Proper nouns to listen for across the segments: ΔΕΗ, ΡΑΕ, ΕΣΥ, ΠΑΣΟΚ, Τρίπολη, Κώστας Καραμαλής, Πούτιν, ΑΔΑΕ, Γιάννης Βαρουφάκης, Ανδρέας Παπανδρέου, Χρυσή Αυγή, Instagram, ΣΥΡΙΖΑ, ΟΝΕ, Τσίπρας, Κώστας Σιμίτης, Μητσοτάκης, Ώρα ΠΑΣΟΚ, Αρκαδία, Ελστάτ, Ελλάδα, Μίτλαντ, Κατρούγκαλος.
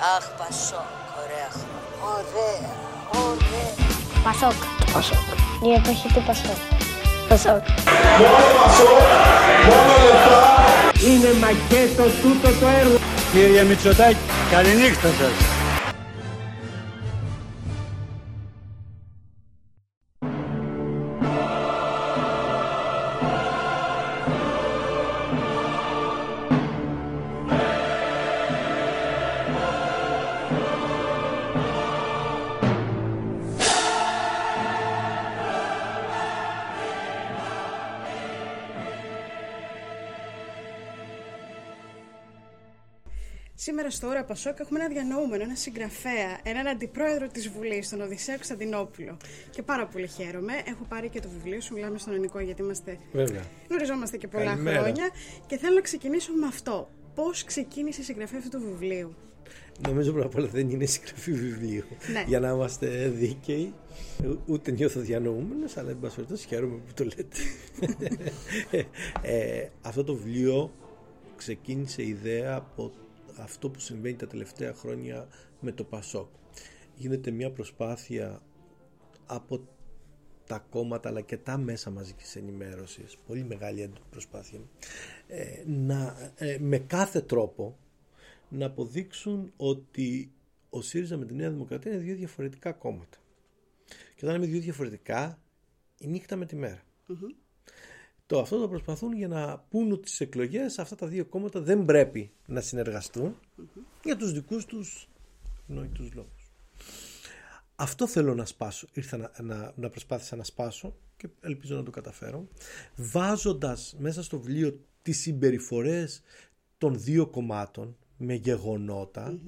Αχ, Πασόκ, ωραία χρόνια. Ωραία, ωραία. Πασόκ. Πασόκ. Η εποχή του Πασόκ. Πασόκ. Μόνο Πασόκ, μόνο λεφτά. Είναι μακέτο τούτο το έργο. Κύριε Μητσοτάκη, καληνύχτα σας. Σήμερα στο Ώρα ΠΑΣΟΚ έχουμε ένα διανοούμενο, ένα συγγραφέα, έναν αντιπρόεδρο της Βουλής, τον Οδυσσέα Κωνσταντινόπουλο. Και πάρα πολύ χαίρομαι. Έχω πάρει και το βιβλίο σου, μιλάμε στον ελληνικό γιατί είμαστε. Βέβαια. Γνωριζόμαστε και πολλά Καλημέρα. Χρόνια. Και θέλω να ξεκινήσω με αυτό. Πώς ξεκίνησε η συγγραφή αυτού του βιβλίου? Νομίζω πρώτα απ' όλα δεν είναι συγγραφή βιβλίου. Ναι. Για να είμαστε δίκαιοι. Ούτε νιώθω διανοούμενος, αλλά εν πάση περιπτώσει χαίρομαι που το λέτε. Αυτό το βιβλίο ξεκίνησε ιδέα από αυτό που συμβαίνει τα τελευταία χρόνια με το ΠΑΣΟΚ. Γίνεται μια προσπάθεια από τα κόμματα αλλά και τα μέσα μαζικής ενημέρωσης, πολύ μεγάλη προσπάθεια, με κάθε τρόπο να αποδείξουν ότι ο ΣΥΡΙΖΑ με τη Νέα Δημοκρατία είναι δύο διαφορετικά κόμματα. Και όταν είναι δύο διαφορετικά, η νύχτα με τη μέρα. Αυτό το προσπαθούν για να πούν ότι στις εκλογές αυτά τα δύο κόμματα δεν πρέπει να συνεργαστούν για τους δικούς τους νόητους λόγους. Αυτό θέλω να σπάσω, ήρθα να προσπάθησα να σπάσω και ελπίζω να το καταφέρω, βάζοντας μέσα στο βιβλίο τις συμπεριφορές των δύο κομμάτων με γεγονότα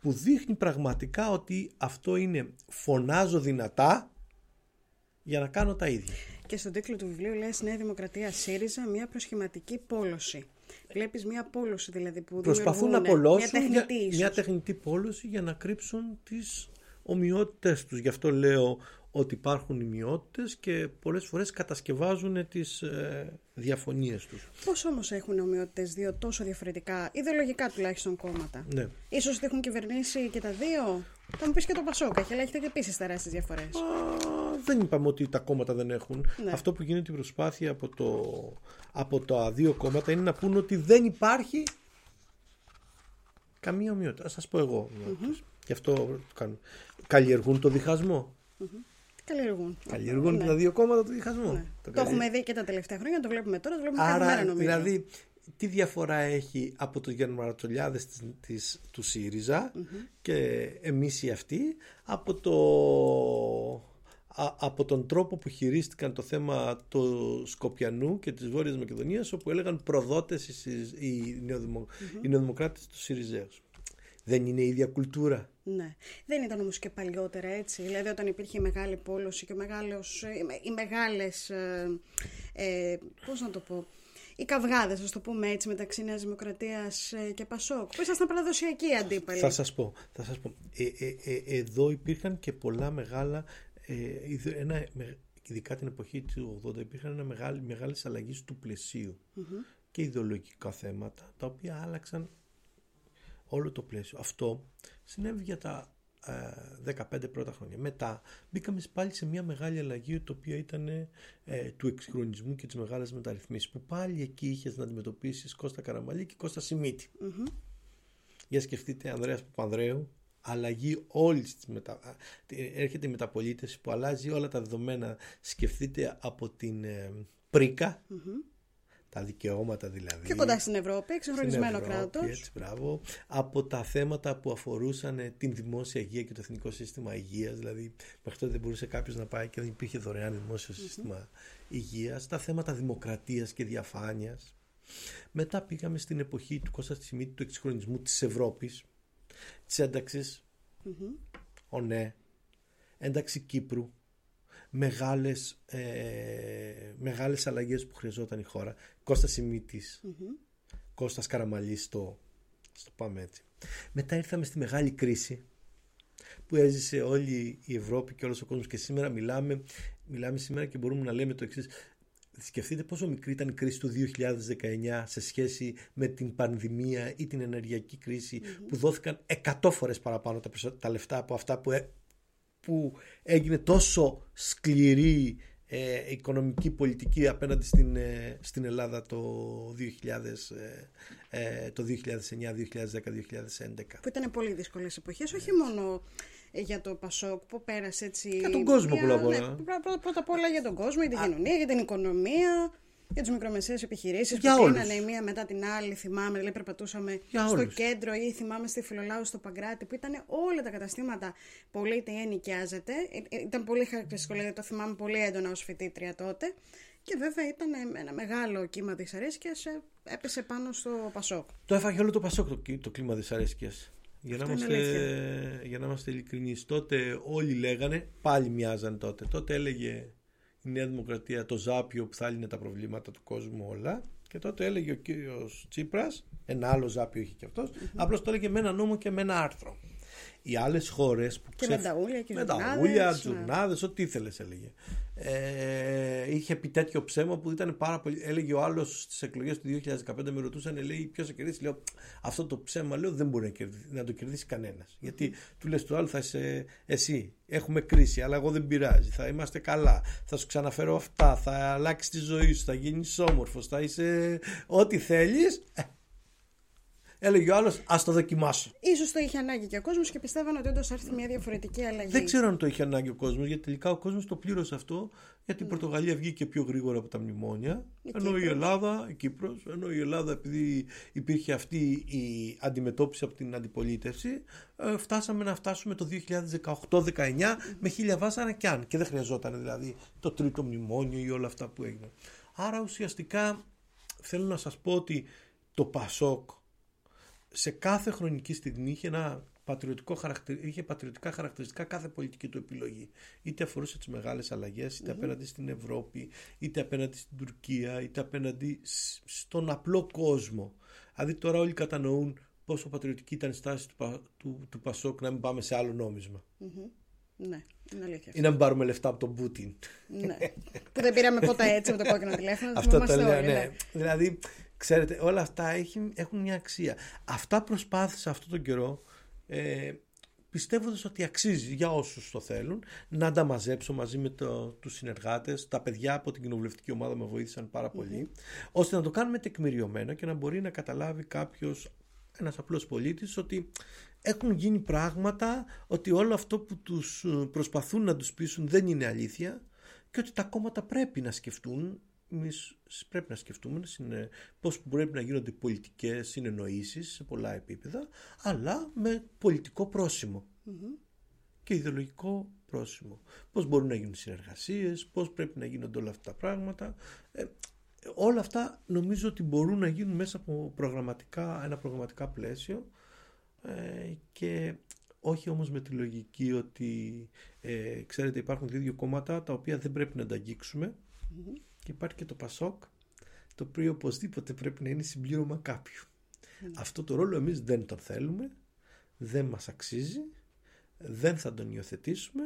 που δείχνει πραγματικά ότι αυτό είναι φωνάζω δυνατά για να κάνω τα ίδια. Και στον τίτλο του βιβλίου λες Νέα Δημοκρατία ΣΥΡΙΖΑ, μια προσχηματική πόλωση. Βλέπεις μια πόλωση δηλαδή που προσπαθούν να πολώσουν μια τεχνητή πόλωση για να κρύψουν τις ομοιότητες τους. Γι' αυτό λέω ότι υπάρχουν ομοιότητες και πολλές φορές κατασκευάζουν τις διαφωνίες τους. Πώς όμως έχουν ομοιότητες δύο τόσο διαφορετικά, ιδεολογικά τουλάχιστον κόμματα? Ναι. Ίσως ότι έχουν κυβερνήσει και τα δύο. Θα μου πεις και το Πασόκ, αλλά έχετε και επίσης τεράστιες διαφορές. Δεν είπαμε ότι τα κόμματα δεν έχουν. Ναι. Αυτό που γίνεται η προσπάθεια από τα δύο κόμματα είναι να πούν ότι δεν υπάρχει καμία ομοιότητα. Ας σας πω εγώ. Γι' αυτό το κάνουν. Καλλιεργούν το διχασμό. Καλλιεργούν και τα δύο κόμματα το διχασμό. Ναι. Το έχουμε δει και τα τελευταία χρόνια, το βλέπουμε τώρα, το βλέπουμε κάθε μέρα νομίζω. Δηλαδή, τι διαφορά έχει από τους γερμαρατσολιάδες του ΣΥΡΙΖΑ και εμείς οι αυτοί από από τον τρόπο που χειρίστηκαν το θέμα του Σκοπιανού και της Βόρειας Μακεδονίας, όπου έλεγαν προδότες οι νεοδημοκράτες του ΣΥΡΙΖΑΕΟΣ. Δεν είναι η ίδια κουλτούρα. Ναι. Δεν ήταν όμως και παλιότερα έτσι. Δηλαδή όταν υπήρχε η μεγάλη πόλωση και οι μεγάλες, πώς να το πω, οι καυγάδες, ας το πούμε έτσι, μεταξύ Νέας Δημοκρατίας και Πασόκ, που ήσασταν παραδοσιακοί αντίπαλοι. Θα σας πω. Εδώ υπήρχαν και πολλά μεγάλα, ειδικά την εποχή του 80, υπήρχαν μεγάλες αλλαγές του πλαισίου και ιδεολογικά θέματα, τα οποία άλλαξαν όλο το πλαίσιο. Αυτό συνέβη για τα 15 πρώτα χρόνια. Μετά μπήκαμε πάλι σε μια μεγάλη αλλαγή, το οποίο ήταν του εξυγχρονισμού και τις μεγάλες μεταρρυθμίσεις, που πάλι εκεί είχες να αντιμετωπίσεις Κώστα Καραμαλή και Κώστα Σιμίτη. Για σκεφτείτε Ανδρέας Παπανδρέου, αλλαγή όλης της έρχεται η μεταπολίτευση που αλλάζει όλα τα δεδομένα. Σκεφτείτε από την πρίκα, τα δικαιώματα δηλαδή. Πιο κοντά στην Ευρώπη, εξυγχρονισμένο κράτος. Έτσι, μπράβο. Από τα θέματα που αφορούσαν την δημόσια υγεία και το εθνικό σύστημα υγείας, δηλαδή μέχρι τότε δεν μπορούσε κάποιος να πάει και δεν υπήρχε δωρεάν δημόσιο σύστημα υγείας, τα θέματα δημοκρατίας και διαφάνειας. Μετά πήγαμε στην εποχή του Κώστα Σιμίτη, του εξυγχρονισμού της Ευρώπης, της ένταξης, ΟΝΕ, ένταξη Κύπρου. Μεγάλες αλλαγές που χρειαζόταν η χώρα. Κώστας Σιμίτης, Κώστας Καραμαλής, στο πάμε έτσι. Μετά ήρθαμε στη μεγάλη κρίση που έζησε όλη η Ευρώπη και όλος ο κόσμος, και σήμερα μιλάμε σήμερα και μπορούμε να λέμε το εξής: Σκεφτείτε πόσο μικρή ήταν η κρίση του 2019 σε σχέση με την πανδημία ή την ενεργειακή κρίση, που δόθηκαν 100 φορές παραπάνω τα λεφτά από αυτά που έγινε τόσο σκληρή οικονομική πολιτική απέναντι στην Ελλάδα το 2009, 2010, 2011. Που ήταν πολύ δύσκολες εποχές, όχι μόνο για το ΠΑΣΟΚ που πέρασε έτσι... Για τον κόσμο πρώτα απ' όλα για τον κόσμο, για την κοινωνία, για την οικονομία, για τις μικρομεσαίες επιχειρήσεις που γίνανε η μία μετά την άλλη, θυμάμαι, δηλαδή περπατούσαμε στο κέντρο ή θυμάμαι στη Φιλολάου στο Παγκράτη που ήταν όλα τα καταστήματα πωλείται ή ενοικιάζεται. Ήταν πολύ χαρακτηριστικό, δηλαδή το θυμάμαι πολύ έντονα ως φοιτήτρια τότε. Και βέβαια ήταν ένα μεγάλο κύμα δυσαρέσκειας, έπεσε πάνω στο ΠΑΣΟΚ. Το έφαγε όλο το ΠΑΣΟΚ το κλίμα δυσαρέσκειας. Για να είμαστε ειλικρινείς, τότε όλοι λέγανε, πάλι μοιάζαν τότε. Τότε έλεγε η Νέα Δημοκρατία το ζάπιο που θα λύνει τα προβλήματα του κόσμου όλα. Και τότε έλεγε ο κύριος Τσίπρας, ένα άλλο ζάπιο είχε και αυτός, απλώς το έλεγε με ένα νόμο και με ένα άρθρο. Οι άλλες χώρες που με τα ούλια, τζουρνάδες, ό,τι ήθελες έλεγε. Είχε πει τέτοιο ψέμα που ήταν πάρα πολύ. Έλεγε ο άλλος στις εκλογές του 2015, με ρωτούσαν, λέει, ποιος θα κερδίσει. Λέω, αυτό το ψέμα, λέω, δεν μπορεί να το κερδίσει κανένας. Γιατί του λες του άλλου, θα είσαι εσύ. Έχουμε κρίση, αλλά εγώ δεν πειράζει. Θα είμαστε καλά. Θα σου ξαναφέρω αυτά. Θα αλλάξει τη ζωή σου. Θα γίνεις όμορφος. Θα είσαι ό,τι θέλεις. Έλεγε ο άλλος, ας το δοκιμάσω. Ίσως το είχε ανάγκη και ο κόσμος και πιστεύανε ότι όντως έρθει μια διαφορετική αλλαγή. Δεν ξέρω αν το είχε ανάγκη ο κόσμος, γιατί τελικά ο κόσμος το πλήρωσε αυτό, γιατί η Πορτογαλία βγήκε πιο γρήγορα από τα μνημόνια, ενώ η Ελλάδα, επειδή υπήρχε αυτή η αντιμετώπιση από την αντιπολίτευση, φτάσαμε το 2018-19 με 1000 βάσανα κι αν. Και δεν χρειαζόταν δηλαδή το τρίτο μνημόνιο ή όλα αυτά που έγιναν. Άρα ουσιαστικά θέλω να σας πω ότι το ΠΑΣΟΚ σε κάθε χρονική στιγμή είχε είχε πατριωτικά χαρακτηριστικά κάθε πολιτική του επιλογή. Είτε αφορούσε τις μεγάλες αλλαγές, είτε απέναντι στην Ευρώπη, είτε απέναντι στην Τουρκία, είτε απέναντι στον απλό κόσμο. Δηλαδή τώρα όλοι κατανοούν πόσο πατριωτική ήταν η στάση του Πασόκ να μην πάμε σε άλλο νόμισμα. Ναι, είναι αλήθεια. Ή να μην πάρουμε λεφτά από τον Πούτιν. Ναι. Που δεν πήραμε ποτέ έτσι με το κόκκινο τηλέφωνο. Αυτό το λέω, ναι. Δηλαδή, ξέρετε, όλα αυτά έχουν μια αξία. Αυτά προσπάθησα αυτόν τον καιρό, πιστεύοντας ότι αξίζει για όσους το θέλουν, να τα μαζέψω μαζί με τους συνεργάτες. Τα παιδιά από την κοινοβουλευτική ομάδα με βοήθησαν πάρα πολύ, ώστε να το κάνουμε τεκμηριωμένο και να μπορεί να καταλάβει κάποιος, ένας απλός πολίτης, ότι έχουν γίνει πράγματα, ότι όλο αυτό που τους προσπαθούν να τους πείσουν δεν είναι αλήθεια και ότι τα κόμματα πρέπει να σκεφτούν. Εμείς πρέπει να σκεφτούμε πώς πρέπει να γίνονται πολιτικές συνεννοήσεις σε πολλά επίπεδα, αλλά με πολιτικό πρόσημο και ιδεολογικό πρόσημο. Πώς μπορούν να γίνουν συνεργασίες, πώς πρέπει να γίνονται όλα αυτά τα πράγματα. Όλα αυτά νομίζω ότι μπορούν να γίνουν μέσα από ένα προγραμματικά πλαίσιο και όχι όμως με τη λογική ότι ξέρετε υπάρχουν δύο κόμματα τα οποία δεν πρέπει να τα αγγίξουμε. Και υπάρχει και το ΠΑΣΟΚ, το οποίο οπωσδήποτε πρέπει να είναι συμπλήρωμα κάποιου. Αυτό το ρόλο εμείς δεν τον θέλουμε, δεν μας αξίζει, δεν θα τον υιοθετήσουμε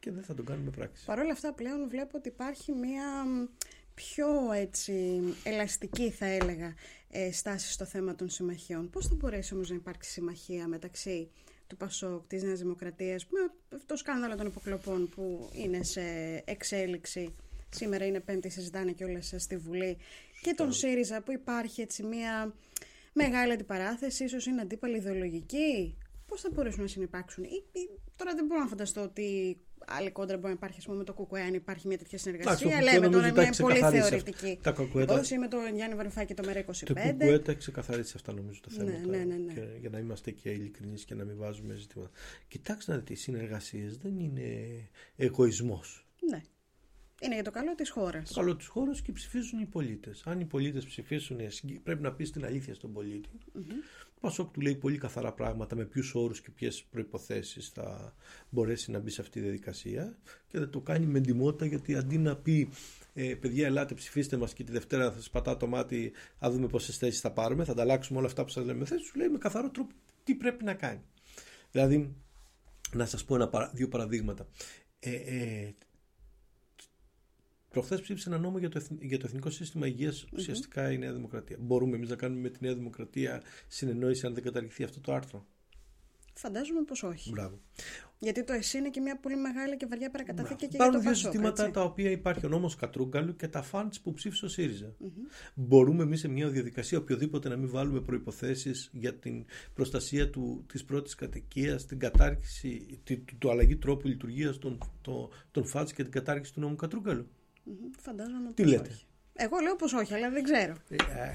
και δεν θα τον κάνουμε πράξη. Παρ' όλα αυτά πλέον βλέπω ότι υπάρχει μια πιο έτσι ελαστική, θα έλεγα, στάση στο θέμα των συμμαχιών. Πώς θα μπορέσει όμως να υπάρξει συμμαχία μεταξύ του ΠΑΣΟΚ, της Νέας Δημοκρατίας, με το σκάνδαλο των υποκλοπών που είναι σε εξέλιξη? Σήμερα είναι Πέμπτη, συζητάνε κιόλας στη Βουλή. Και τον ΣΥΡΙΖΑ που υπάρχει έτσι μια μεγάλη αντιπαράθεση, ίσως είναι αντίπαλη ιδεολογική. Πώς θα μπορέσουν να συνυπάρξουν? Τώρα δεν μπορώ να φανταστώ ότι άλλη κόντρα μπορεί να υπάρχει με το ΚΚΕ, αν υπάρχει μια τέτοια συνεργασία. Λέμε τώρα είναι πολύ θεωρητική. Όσοι με τον Γιάννη Βαρουφάκη το ΜΕΡΑ25. Το ΚΚΕ τα ξεκαθαρίσει αυτά νομίζω τα θέματα. Ναι. Και, για να είμαστε και ειλικρινείς και να μην βάζουμε ζητήματα. Κοιτάξτε να δείτε, οι συνεργασίες δεν είναι εγωισμός. Ναι. Είναι για το καλό της χώρας. Το καλό της χώρας και ψηφίζουν οι πολίτες. Αν οι πολίτες ψηφίσουν, πρέπει να πεις την αλήθεια στον πολίτη. Το ΠΑΣΟΚ του λέει πολύ καθαρά πράγματα, με ποιους όρους και ποιες προϋποθέσεις θα μπορέσει να μπει σε αυτή τη διαδικασία. Και δεν το κάνει με εντιμότητα, γιατί αντί να πει παιδιά, ελάτε, ψηφίστε μας και τη Δευτέρα θα σπατά το μάτι, θα δούμε πόσες θέσεις θα πάρουμε, θα ανταλλάξουμε όλα αυτά που σας λέμε θέσεις, σου λέει με καθαρό τρόπο τι πρέπει να κάνει. Δηλαδή, να σας πω δύο παραδείγματα. Προχθές ψήφισε ένα νόμο για το Εθνικό Σύστημα Υγείας, ουσιαστικά η Νέα Δημοκρατία. Μπορούμε εμείς να κάνουμε με τη Νέα Δημοκρατία συνεννόηση αν δεν καταργηθεί αυτό το άρθρο? Φαντάζομαι πως όχι. Μπράβο. Γιατί το ΕΣΥ είναι και μια πολύ μεγάλη και βαριά παρακαταθήκη και για το ΠΑΣΟΚ. Υπάρχουν δύο ζητήματα τα οποία υπάρχει ο νόμος Κατρούγκαλου και τα φαντς που ψήφισε ο ΣΥΡΙΖΑ. Μπορούμε εμείς σε μια διαδικασία οποιοδήποτε να μην βάλουμε προϋποθέσεις για την προστασία της πρώτης κατοικίας, την κατάργηση, το αλλαγή τρόπου λειτουργίας των φαντς και την κατάργηση του νόμου Κατρούγκαλου? Φαντάζομαι πως όχι. Εγώ λέω πως όχι, αλλά δεν ξέρω.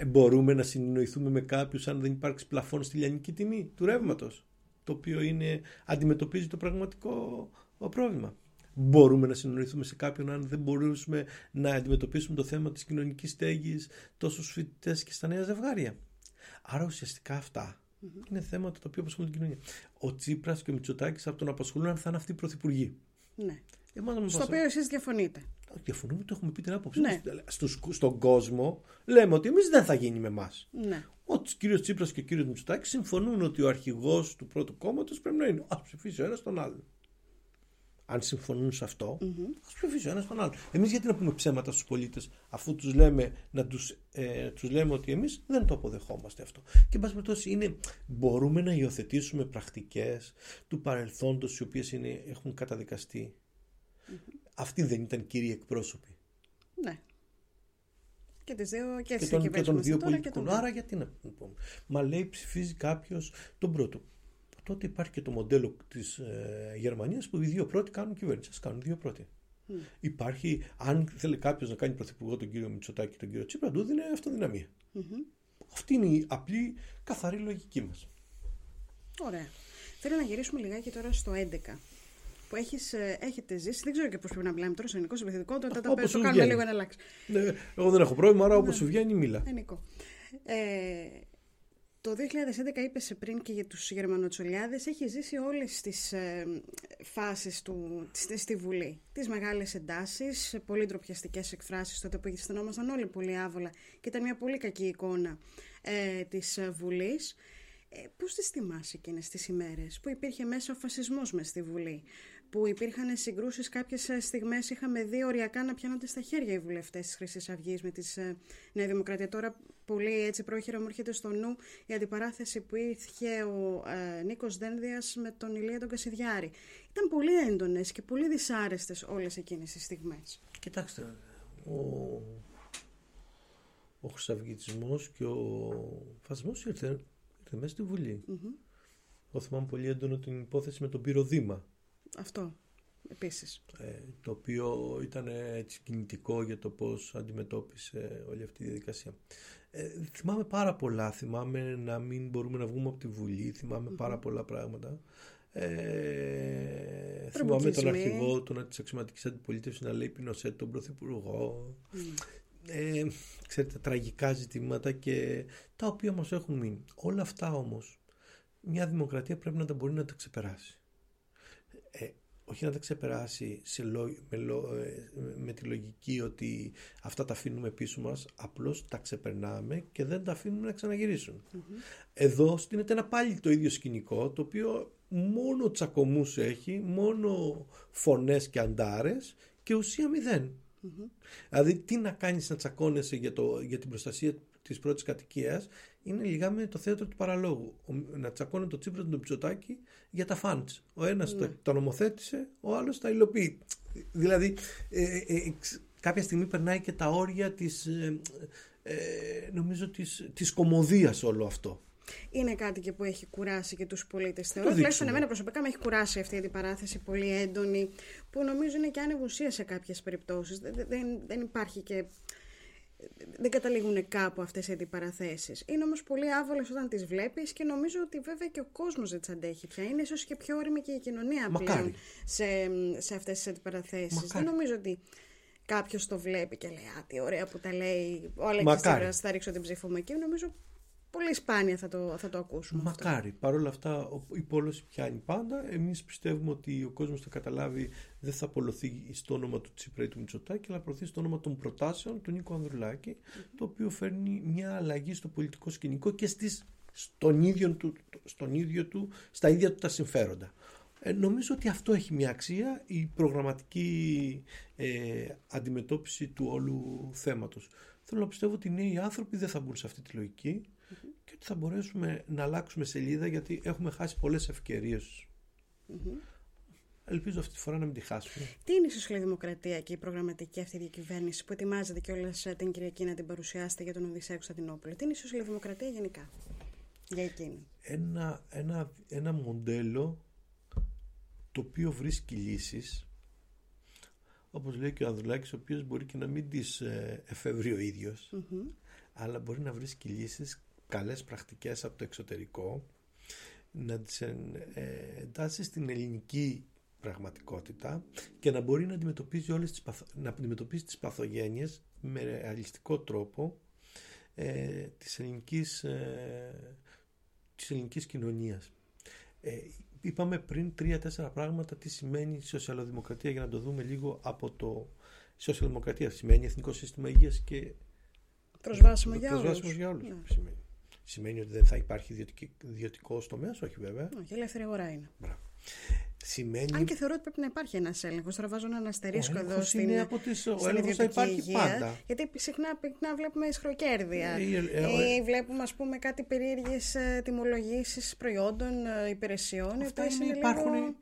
Μπορούμε να συνεννοηθούμε με κάποιους αν δεν υπάρξει πλαφόν στη λιανική τιμή του ρεύματος, το οποίο αντιμετωπίζει το πραγματικό πρόβλημα? Μπορούμε να συνεννοηθούμε σε κάποιον αν δεν μπορούσαμε να αντιμετωπίσουμε το θέμα της κοινωνικής στέγης τόσο στους φοιτητές και στα νέα ζευγάρια? Άρα ουσιαστικά αυτά είναι θέματα τα οποία απασχολούν την κοινωνία. Ο Τσίπρας και ο Μητσοτάκης από τον απασχολούν αν θα είναι αυτοί οι πρωθυπουργοί. Ναι. Στο οποίο εσείς διαφωνείτε. Διαφωνούμε, το έχουμε πει την άποψη. Ναι. Στον κόσμο λέμε ότι εμείς δεν θα γίνει με εμάς. Ναι. Ο κύριος Τσίπρας και ο κύριος Μητσοτάκης συμφωνούν ότι ο αρχηγός του πρώτου κόμματος πρέπει να είναι. Ας ψηφίσει ο ένας τον άλλον. Αν συμφωνούν σε αυτό, ας ψηφίσει ο ένας τον άλλον. Εμείς γιατί να πούμε ψέματα στους πολίτες, αφού τους λέμε, τους λέμε ότι εμείς δεν το αποδεχόμαστε αυτό? Και εν πάση περιπτώσει, μπορούμε να υιοθετήσουμε πρακτικές του παρελθόντος οι οποίες έχουν καταδικαστεί. Αυτοί δεν ήταν κύριοι εκπρόσωποι? Ναι. Και τις δύο και των δύο πολιτικών. Άρα γιατί να πούμε? Μα λέει ψηφίζει κάποιος τον πρώτο. Τότε υπάρχει και το μοντέλο της Γερμανίας που οι δύο πρώτοι κάνουν κυβέρνηση. Ας κάνουν δύο πρώτοι. Υπάρχει, αν θέλει κάποιος να κάνει πρωθυπουργό τον κύριο Μητσοτάκη και τον κύριο Τσίπρα, του δίνει αυτοδυναμία. Αυτή είναι η απλή καθαρή λογική μας. Ωραία. Θέλω να γυρίσουμε λιγάκι τώρα στο 11. Που έχετε ζήσει, δεν ξέρω και πώς πρέπει να μιλάμε τώρα, σε ελληνικό, σε επιθετικότητα, το κάνουμε βγαίνει. Λίγο να αλλάξει. Ναι, εγώ δεν έχω πρόβλημα, άρα όπως σου βγαίνει μίλα. Το 2011 είπες πριν και για τους Γερμανοτσολιάδες, έχει ζήσει όλες τις φάσεις στη Βουλή. Τις μεγάλες εντάσεις, πολύ ντροπιαστικές εκφράσεις τότε που αισθανόμασταν όλοι πολύ άβολα και ήταν μια πολύ κακή εικόνα της Βουλής. Πώς τις θυμάσαι εκείνες τις ημέρες που υπήρχε μέσα ο φασισμός μες στη Βουλή, που υπήρχαν συγκρούσεις? Κάποιες στιγμές είχαμε δει οριακά να πιάνονται στα χέρια οι βουλευτές της Χρυσής Αυγής με τη Νέα Δημοκρατία. Τώρα πολύ έτσι πρόχειρα μου έρχεται στο νου η αντιπαράθεση που είχε ο Νίκος Δένδιας με τον Ηλία τον Κασιδιάρη. Ήταν πολύ έντονες και πολύ δυσάρεστες όλες εκείνες τις στιγμές. Κοιτάξτε, ο χρυσαυγητισμός και ο φασισμός ήρθε μέσα στη Βουλή. Εγώ θυμάμαι πολύ έντονο την υπόθεση με τον πυροδήμα. Αυτό επίσης. Το οποίο ήταν έτσι κινητικό για το πώς αντιμετώπισε όλη αυτή η διαδικασία. Θυμάμαι πάρα πολλά. Θυμάμαι να μην μπορούμε να βγούμε από τη Βουλή. Θυμάμαι πάρα πολλά πράγματα. Θυμάμαι τον αρχηγό της αξιωματικής αντιπολίτευσης να λέει πινωσέ τον πρωθυπουργό. Ξέρετε, τραγικά ζητήματα και τα οποία μας έχουν μείνει. Όλα αυτά όμως μια δημοκρατία πρέπει να τα μπορεί να τα ξεπεράσει. Όχι να τα ξεπεράσει με τη λογική ότι αυτά τα αφήνουμε πίσω μας, απλώς τα ξεπερνάμε και δεν τα αφήνουμε να ξαναγυρίσουν. Εδώ στείνεται πάλι το ίδιο σκηνικό, το οποίο μόνο τσακωμούς έχει, μόνο φωνές και αντάρες και ουσία μηδέν. Δηλαδή τι να κάνεις να τσακώνεσαι για την προστασία της πρώτης κατοικίας? Είναι λιγάκι το θέατρο του παραλόγου. Να τσακώνει το Τσίπρα τον Μητσοτάκη για τα φαντς. Ο ένας τα νομοθέτησε, ο άλλος τα υλοποιεί. Δηλαδή κάποια στιγμή περνάει και τα όρια της νομίζω της κωμωδίας όλο αυτό. Είναι κάτι και που έχει κουράσει και τους πολίτες. Θεωρώ, τουλάχιστον εμένα προσωπικά με έχει κουράσει αυτή η αντιπαράθεση πολύ έντονη, που νομίζω είναι και ανεγουσία σε κάποιες περιπτώσεις. Δεν υπάρχει και δεν καταλήγουν κάπου αυτές οι αντιπαραθέσεις. Είναι όμως πολύ άβολες όταν τις βλέπεις και νομίζω ότι βέβαια και ο κόσμος δεν τις αντέχει πια. Είναι ίσως και πιο όριμη και η κοινωνία πλέον σε αυτές τις αντιπαραθέσεις. Δεν νομίζω ότι κάποιος το βλέπει και λέει «Α, τι ωραία που τα λέει, όλα και τώρα θα ρίξω την ψήφο μου εκεί». Νομίζω πολύ σπάνια θα το ακούσουμε. Μακάρι. Παρ' όλα αυτά η πόλωση πιάνει πάντα. Εμείς πιστεύουμε ότι ο κόσμος θα καταλάβει, δεν θα απολωθεί στο όνομα του Τσίπρα ή του Μητσοτάκη, αλλά προωθεί στο όνομα των προτάσεων του Νίκου Ανδρουλάκη, το οποίο φέρνει μια αλλαγή στο πολιτικό σκηνικό και στον ίδιο του, στα ίδια του τα συμφέροντα. Νομίζω ότι αυτό έχει μια αξία, η προγραμματική αντιμετώπιση του όλου θέματος. Θέλω να πιστεύω ότι οι νέοι άνθρωποι δεν θα μπουν σε αυτή τη λογική και ότι θα μπορέσουμε να αλλάξουμε σελίδα, γιατί έχουμε χάσει πολλές ευκαιρίες. Ελπίζω αυτή τη φορά να μην τη χάσουμε. Τι είναι η σοσιαλδημοκρατία και η προγραμματική αυτή διακυβέρνηση που ετοιμάζεται κιόλας την Κυριακή να την παρουσιάσετε για τον Οδυσσέα Κωνσταντινόπουλο? Τι είναι η σοσιαλδημοκρατία γενικά για εκείνη? Ένα μοντέλο το οποίο βρίσκει λύσεις, όπως λέει και ο Ανδρουλάκης, ο οποίος μπορεί και να μην τις εφεύρει ο ίδιος, αλλά μπορεί να βρίσκει λύσεις, καλές πρακτικές από το εξωτερικό, να τις εντάσει στην ελληνική πραγματικότητα και να μπορεί να αντιμετωπίζει, τις παθογένειες με ρεαλιστικό τρόπο της ελληνικής κοινωνίας. Είπαμε πριν 3-4 πράγματα τι σημαίνει σοσιαλδημοκρατία, για να το δούμε λίγο από το... Σοσιαλδημοκρατία σημαίνει εθνικό σύστημα υγείας και προσβάσιμο για όλους. Ναι. Σημαίνει ότι δεν θα υπάρχει ιδιωτικό τομέα, όχι βέβαια. Όχι, ελεύθερη αγορά είναι. Μπράβο. Σημαίνει... Αν και θεωρώ ότι πρέπει να υπάρχει ένας έλεγχος. Τώρα βάζω έναν αστερίσκο εδώ στην ιδιωτική υγεία. Πάντα. Γιατί συχνά βλέπουμε ισχροκέρδεια ή βλέπουμε, ας πούμε, κάτι περίεργες τιμολογήσεις προϊόντων, υπηρεσιών.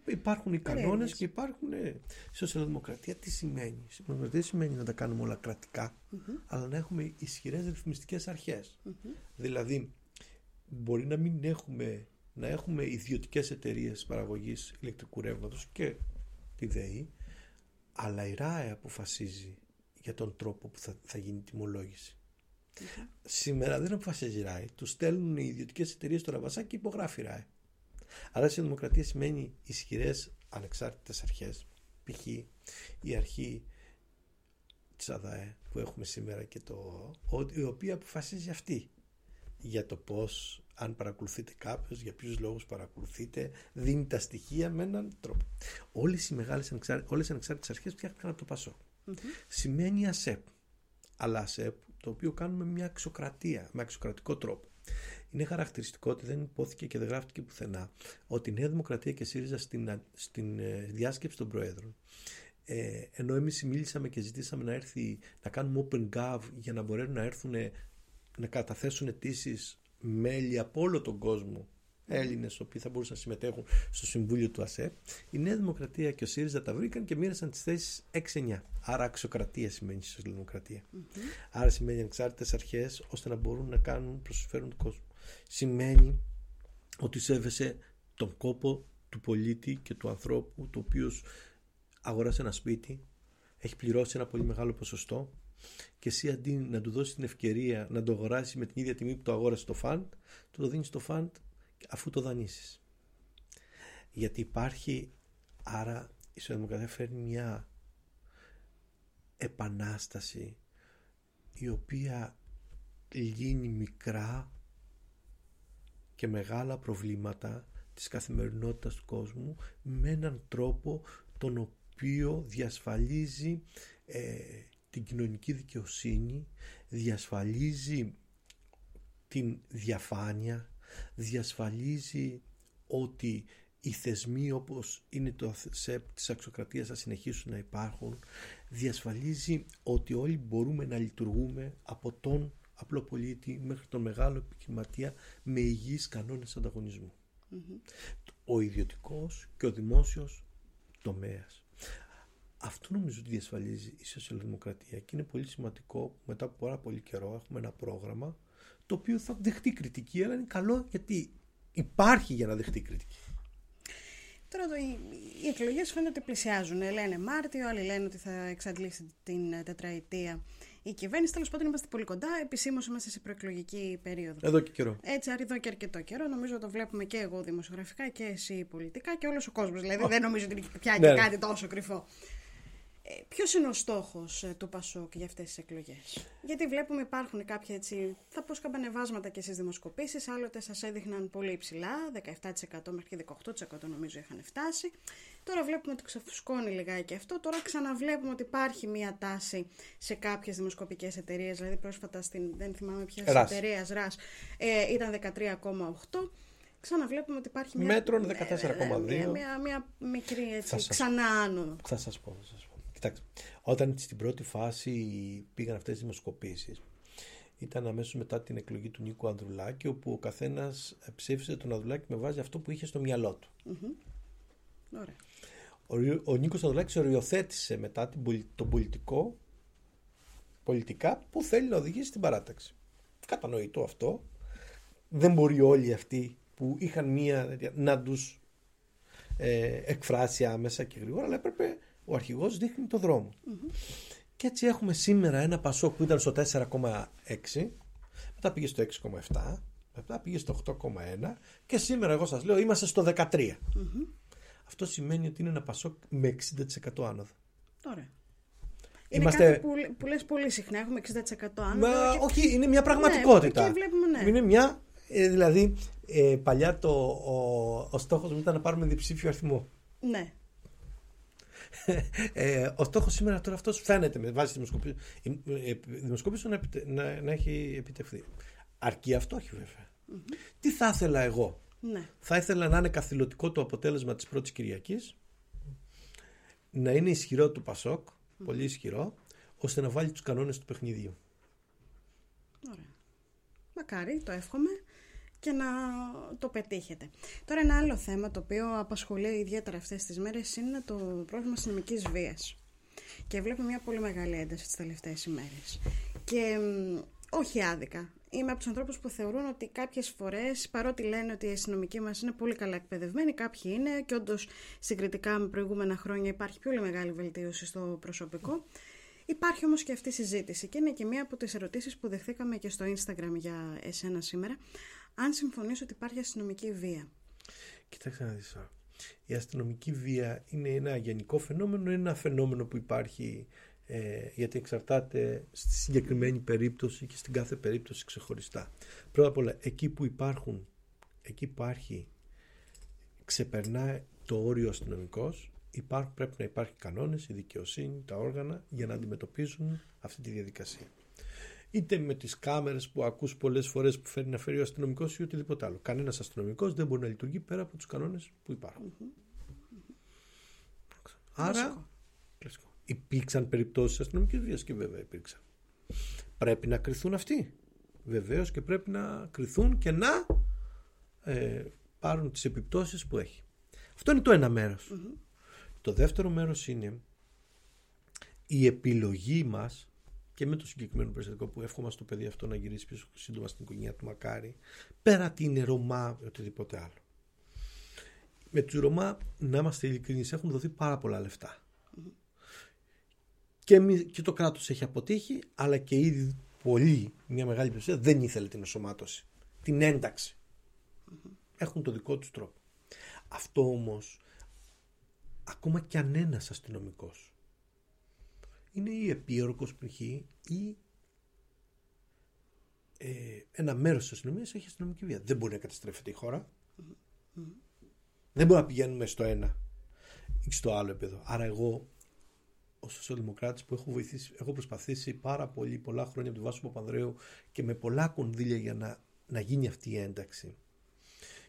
Υπάρχουν οι κανόνες και υπάρχουν η σοσιαλδημοκρατία. Τι σημαίνει? Δεν σημαίνει να τα κάνουμε όλα κρατικά, αλλά να έχουμε ισχυρές ρυθμιστικές αρχές. Δηλαδή, μπορεί να μην έχουμε... να έχουμε ιδιωτικές εταιρείες παραγωγής ηλεκτρικού ρεύματος και τη ΔΕΗ, αλλά η ΡΑΕ αποφασίζει για τον τρόπο που θα γίνει η τιμολόγηση. Σήμερα δεν αποφασίζει η ΡΑΕ, τους στέλνουν οι ιδιωτικές εταιρείες στο ραβασάκι και υπογράφει η ΡΑΕ. Άρα η δημοκρατία σημαίνει ισχυρές ανεξάρτητες αρχές, π.χ. η αρχή της ΑΔΑΕ που έχουμε σήμερα και η οποία αποφασίζει αυτή για το πώς, αν παρακολουθείτε κάποιος, για ποιους λόγους παρακολουθείτε, δίνει τα στοιχεία με έναν τρόπο. Όλες οι ανεξάρτητες αρχές φτιάχτηκαν από το ΠΑΣΟΚ. Σημαίνει ΑΣΕΠ. Αλλά ΑΣΕΠ, το οποίο κάνουμε μια αξιοκρατία, με αξιοκρατικό τρόπο. Είναι χαρακτηριστικό ότι δεν υπόθηκε και δεν γράφτηκε πουθενά ότι η Νέα Δημοκρατία και η ΣΥΡΙΖΑ στην διάσκεψη των Προέδρων, ενώ εμείς μίλησαμε και ζητήσαμε να κάνουμε open gov για να μπορέσουν να έρθουν να καταθέσουν αιτήσεις μέλη από όλο τον κόσμο, Έλληνες, οι οποίοι θα μπορούσαν να συμμετέχουν στο Συμβούλιο του ΑΣΕΠ, η Νέα Δημοκρατία και ο ΣΥΡΙΖΑ τα βρήκαν και μοίρασαν τις θέσεις 6-9. Άρα αξιοκρατία σημαίνει η σοσιαλδημοκρατία. Άρα σημαίνει ανεξάρτητες αρχές ώστε να μπορούν να κάνουν προς συμφέρον του κόσμου. Σημαίνει ότι σέβεσαι τον κόπο του πολίτη και του ανθρώπου, το οποίο αγοράσει ένα σπίτι, έχει πληρώσει ένα πολύ μεγάλο ποσοστό, και εσύ αντί να του δώσεις την ευκαιρία να το αγοράσει με την ίδια τιμή που το αγόρασε το φαντ, του το δίνεις το φαντ αφού το δανείσεις. Γιατί υπάρχει, άρα η σοσιαλδημοκρατία φέρνει μια επανάσταση η οποία λύνει μικρά και μεγάλα προβλήματα της καθημερινότητας του κόσμου με έναν τρόπο τον οποίο διασφαλίζει την κοινωνική δικαιοσύνη, διασφαλίζει την διαφάνεια, διασφαλίζει ότι οι θεσμοί όπως είναι το ΣΕΠ της αξιοκρατίας θα συνεχίσουν να υπάρχουν, διασφαλίζει ότι όλοι μπορούμε να λειτουργούμε από τον απλό πολίτη μέχρι τον μεγάλο επιχειρηματία με υγιείς κανόνες ανταγωνισμού. Ο ιδιωτικός και ο δημόσιος τομέας. Αυτό νομίζω ότι διασφαλίζει η σοσιαλδημοκρατία και είναι πολύ σημαντικό που μετά από πάρα πολύ καιρό έχουμε ένα πρόγραμμα το οποίο θα δεχτεί κριτική, αλλά είναι καλό γιατί υπάρχει για να δεχτεί κριτική. Τώρα οι εκλογές φαίνεται ότι πλησιάζουν. Λένε Μάρτιο, άλλοι λένε ότι θα εξαντλήσει την τετραετία η κυβέρνηση. Τέλος πάντων, είμαστε πολύ κοντά. Επισήμως είμαστε σε προεκλογική περίοδο. Εδώ και καιρό. Έτσι, εδώ και αρκετό καιρό. Νομίζω το βλέπουμε και εγώ δημοσιογραφικά και εσύ πολιτικά και όλος ο κόσμος. Δηλαδή, δεν νομίζω ότι πια και κάτι τόσο κρυφό. Ποιος είναι ο στόχος του ΠΑΣΟΚ για αυτές τις εκλογές? Γιατί βλέπουμε υπάρχουν κάποια έτσι, θα πω σκαμπανεβάσματα και στις δημοσκοπήσεις, άλλοτε σας έδειχναν πολύ υψηλά, 17% μέχρι και 18% νομίζω είχαν φτάσει. Τώρα βλέπουμε ότι ξεφουσκώνει λιγάκι αυτό. Τώρα ξαναβλέπουμε ότι υπάρχει μία τάση σε κάποιες δημοσκοπικές εταιρείες, δηλαδή πρόσφατα δεν θυμάμαι ποιας εταιρείας, ΡΑΣ, ήταν 13,8%. ξαναβλέπουμε ότι υπάρχει μια... Μέτρων 14,2. Μια μικρή έτσι, ξανά άνω. Θα σας πω, θα σας πω. Κοιτάξτε, όταν στην πρώτη φάση πήγαν αυτές τις δημοσκοπήσεις, ήταν αμέσως μετά την εκλογή του Νίκου Ανδρουλάκη, όπου ο καθένας ψήφισε τον Ανδρουλάκη με βάση αυτό που είχε στο μυαλό του. Mm-hmm. Ωραία. Ο Νίκος Ανδρουλάκης οριοθέτησε μετά τον πολιτικά που θέλει να οδηγήσει στην παράταξη. Κατανοητό αυτό. Δεν μπορεί όλοι αυτοί που είχαν μία να τους εκφράσει άμεσα και γρήγορα, αλλά έπρεπε ο αρχηγός δείχνει το δρόμο. Mm-hmm. Και έτσι έχουμε σήμερα ένα ΠΑΣΟΚ που ήταν στο 4,6, μετά πήγε στο 6,7, μετά πήγε στο 8,1 και σήμερα εγώ σας λέω είμαστε στο 13. Mm-hmm. Αυτό σημαίνει ότι είναι ένα ΠΑΣΟΚ με 60% άνοδο. Ωραία. Είναι κάτι που λες πολύ συχνά, έχουμε 60% άνοδο. Μα, και... Όχι, είναι μια πραγματικότητα. Ναι, βλέπουμε, ναι. Είναι μια, δηλαδή παλιά ο στόχος μου ήταν να πάρουμε διψήφιο αριθμό. Ναι. Ο στόχος σήμερα τώρα αυτός φαίνεται με βάση τη δημοσκόπηση να έχει επιτευχθεί. Αρκεί αυτό, όχι βέβαια. Mm-hmm. Τι θα ήθελα εγώ? Ναι. Θα ήθελα να είναι καθηλωτικό το αποτέλεσμα της πρώτης Κυριακής, να είναι ισχυρό του ΠΑΣΟΚ, mm-hmm. πολύ ισχυρό, ώστε να βάλει τους κανόνες του παιχνιδιού. Ωραία. Μακάρι, το εύχομαι και να το πετύχετε. Τώρα ένα άλλο θέμα το οποίο απασχολεί ιδιαίτερα αυτές τις μέρες είναι το πρόβλημα αστυνομικής βίας. Και βλέπουμε μια πολύ μεγάλη ένταση τις τελευταίες ημέρες. Και όχι άδικα. Είμαι από τους ανθρώπους που θεωρούν ότι κάποιες φορές, παρότι λένε ότι οι αστυνομικοί μας είναι πολύ καλά εκπαιδευμένοι, κάποιοι είναι και όντως συγκριτικά με προηγούμενα χρόνια υπάρχει πολύ μεγάλη βελτίωση στο προσωπικό. Υπάρχει όμως και αυτή η συζήτηση και είναι και μία από τις ερωτήσεις που δεχθήκαμε και στο Instagram για εσένα σήμερα. Αν συμφωνείς ότι υπάρχει αστυνομική βία. Κοιτάξτε να δεις. Η αστυνομική βία είναι ένα γενικό φαινόμενο, είναι ένα φαινόμενο που υπάρχει γιατί εξαρτάται στη συγκεκριμένη περίπτωση και στην κάθε περίπτωση ξεχωριστά. Πρώτα απ' όλα, εκεί που υπάρχει ξεπερνά το όριο αστυνομικός, πρέπει να υπάρχουν κανόνες, η δικαιοσύνη, τα όργανα για να αντιμετωπίζουν αυτή τη διαδικασία. Είτε με τις κάμερες που ακούς πολλές φορές που φέρει ο αστυνομικός ή οτιδήποτε άλλο. Κανένας αστυνομικός δεν μπορεί να λειτουργεί πέρα από τους κανόνες που υπάρχουν. Mm-hmm. Άρα, κλασικό. Υπήρξαν περιπτώσεις αστυνομικής βίας και βέβαια υπήρξαν. Πρέπει να κριθούν αυτοί. Βεβαίως και πρέπει να κριθούν και να πάρουν τις επιπτώσεις που έχει. Αυτό είναι το ένα μέρος. Mm-hmm. Το δεύτερο μέρος είναι η επιλογή μας και με το συγκεκριμένο περιστατικό που εύχομαι στο παιδί αυτό να γυρίσει πίσω σύντομα στην οικογένεια του μακάρι, πέρα την Ρωμά ή οτιδήποτε άλλο. Με τους Ρωμά, να είμαστε ειλικρινείς, έχουν δοθεί πάρα πολλά λεφτά. Και το κράτος έχει αποτύχει, αλλά και ήδη πολλοί, μια μεγάλη πλειοψηφία, δεν ήθελε την ενσωμάτωση, την ένταξη. Έχουν το δικό τους τρόπο. Αυτό όμως, ακόμα κι αν ένας αστυνομικός είναι ή επίορκος π.χ. ή ένα μέρος της αστυνομίας έχει αστυνομική βία. Δεν μπορεί να καταστρέφεται η χώρα. Mm-hmm. Δεν μπορεί να πηγαίνουμε στο ένα ή στο άλλο επίπεδο. Άρα εγώ ως σοσιαλδημοκράτης που έχω προσπαθήσει πάρα πολλά χρόνια από τη Βάση του Παπανδρέου και με πολλά κονδύλια για να γίνει αυτή η ένταξη.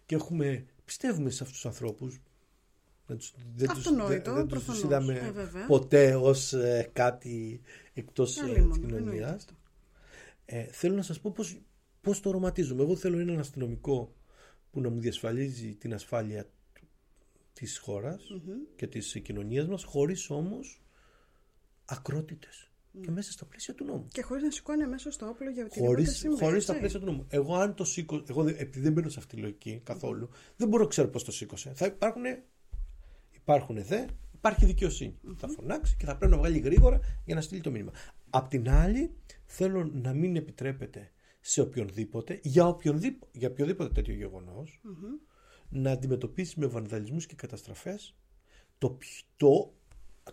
Και πιστεύουμε σε αυτούς τους ανθρώπους. Δεν τους είδαμε ποτέ ως κάτι εκτός της κοινωνίας. Θέλω να σας πω πώς το οραματίζουμε. Εγώ θέλω έναν αστυνομικό που να μου διασφαλίζει την ασφάλεια της χώρας mm-hmm. και της κοινωνίας μας, χωρίς όμως ακρότητες mm. και μέσα στα πλαίσια του νόμου. Και χωρίς να σηκώνει αμέσως το όπλο για οτιδήποτε συμβαίνει. Χωρίς τα πλαίσια του νόμου. Εγώ, αν το σήκω, επειδή δεν μπαίνω σε αυτή τη λογική καθόλου, mm-hmm. δεν μπορώ να ξέρω πώς το σήκωσε. Θα υπάρχει δικαιοσύνη. Mm-hmm. Θα φωνάξει και θα πρέπει να βγάλει γρήγορα για να στείλει το μήνυμα. Απ' την άλλη, θέλω να μην επιτρέπεται σε οποιονδήποτε, για οποιοδήποτε τέτοιο γεγονός, mm-hmm. να αντιμετωπίσει με βανδαλισμούς και καταστροφές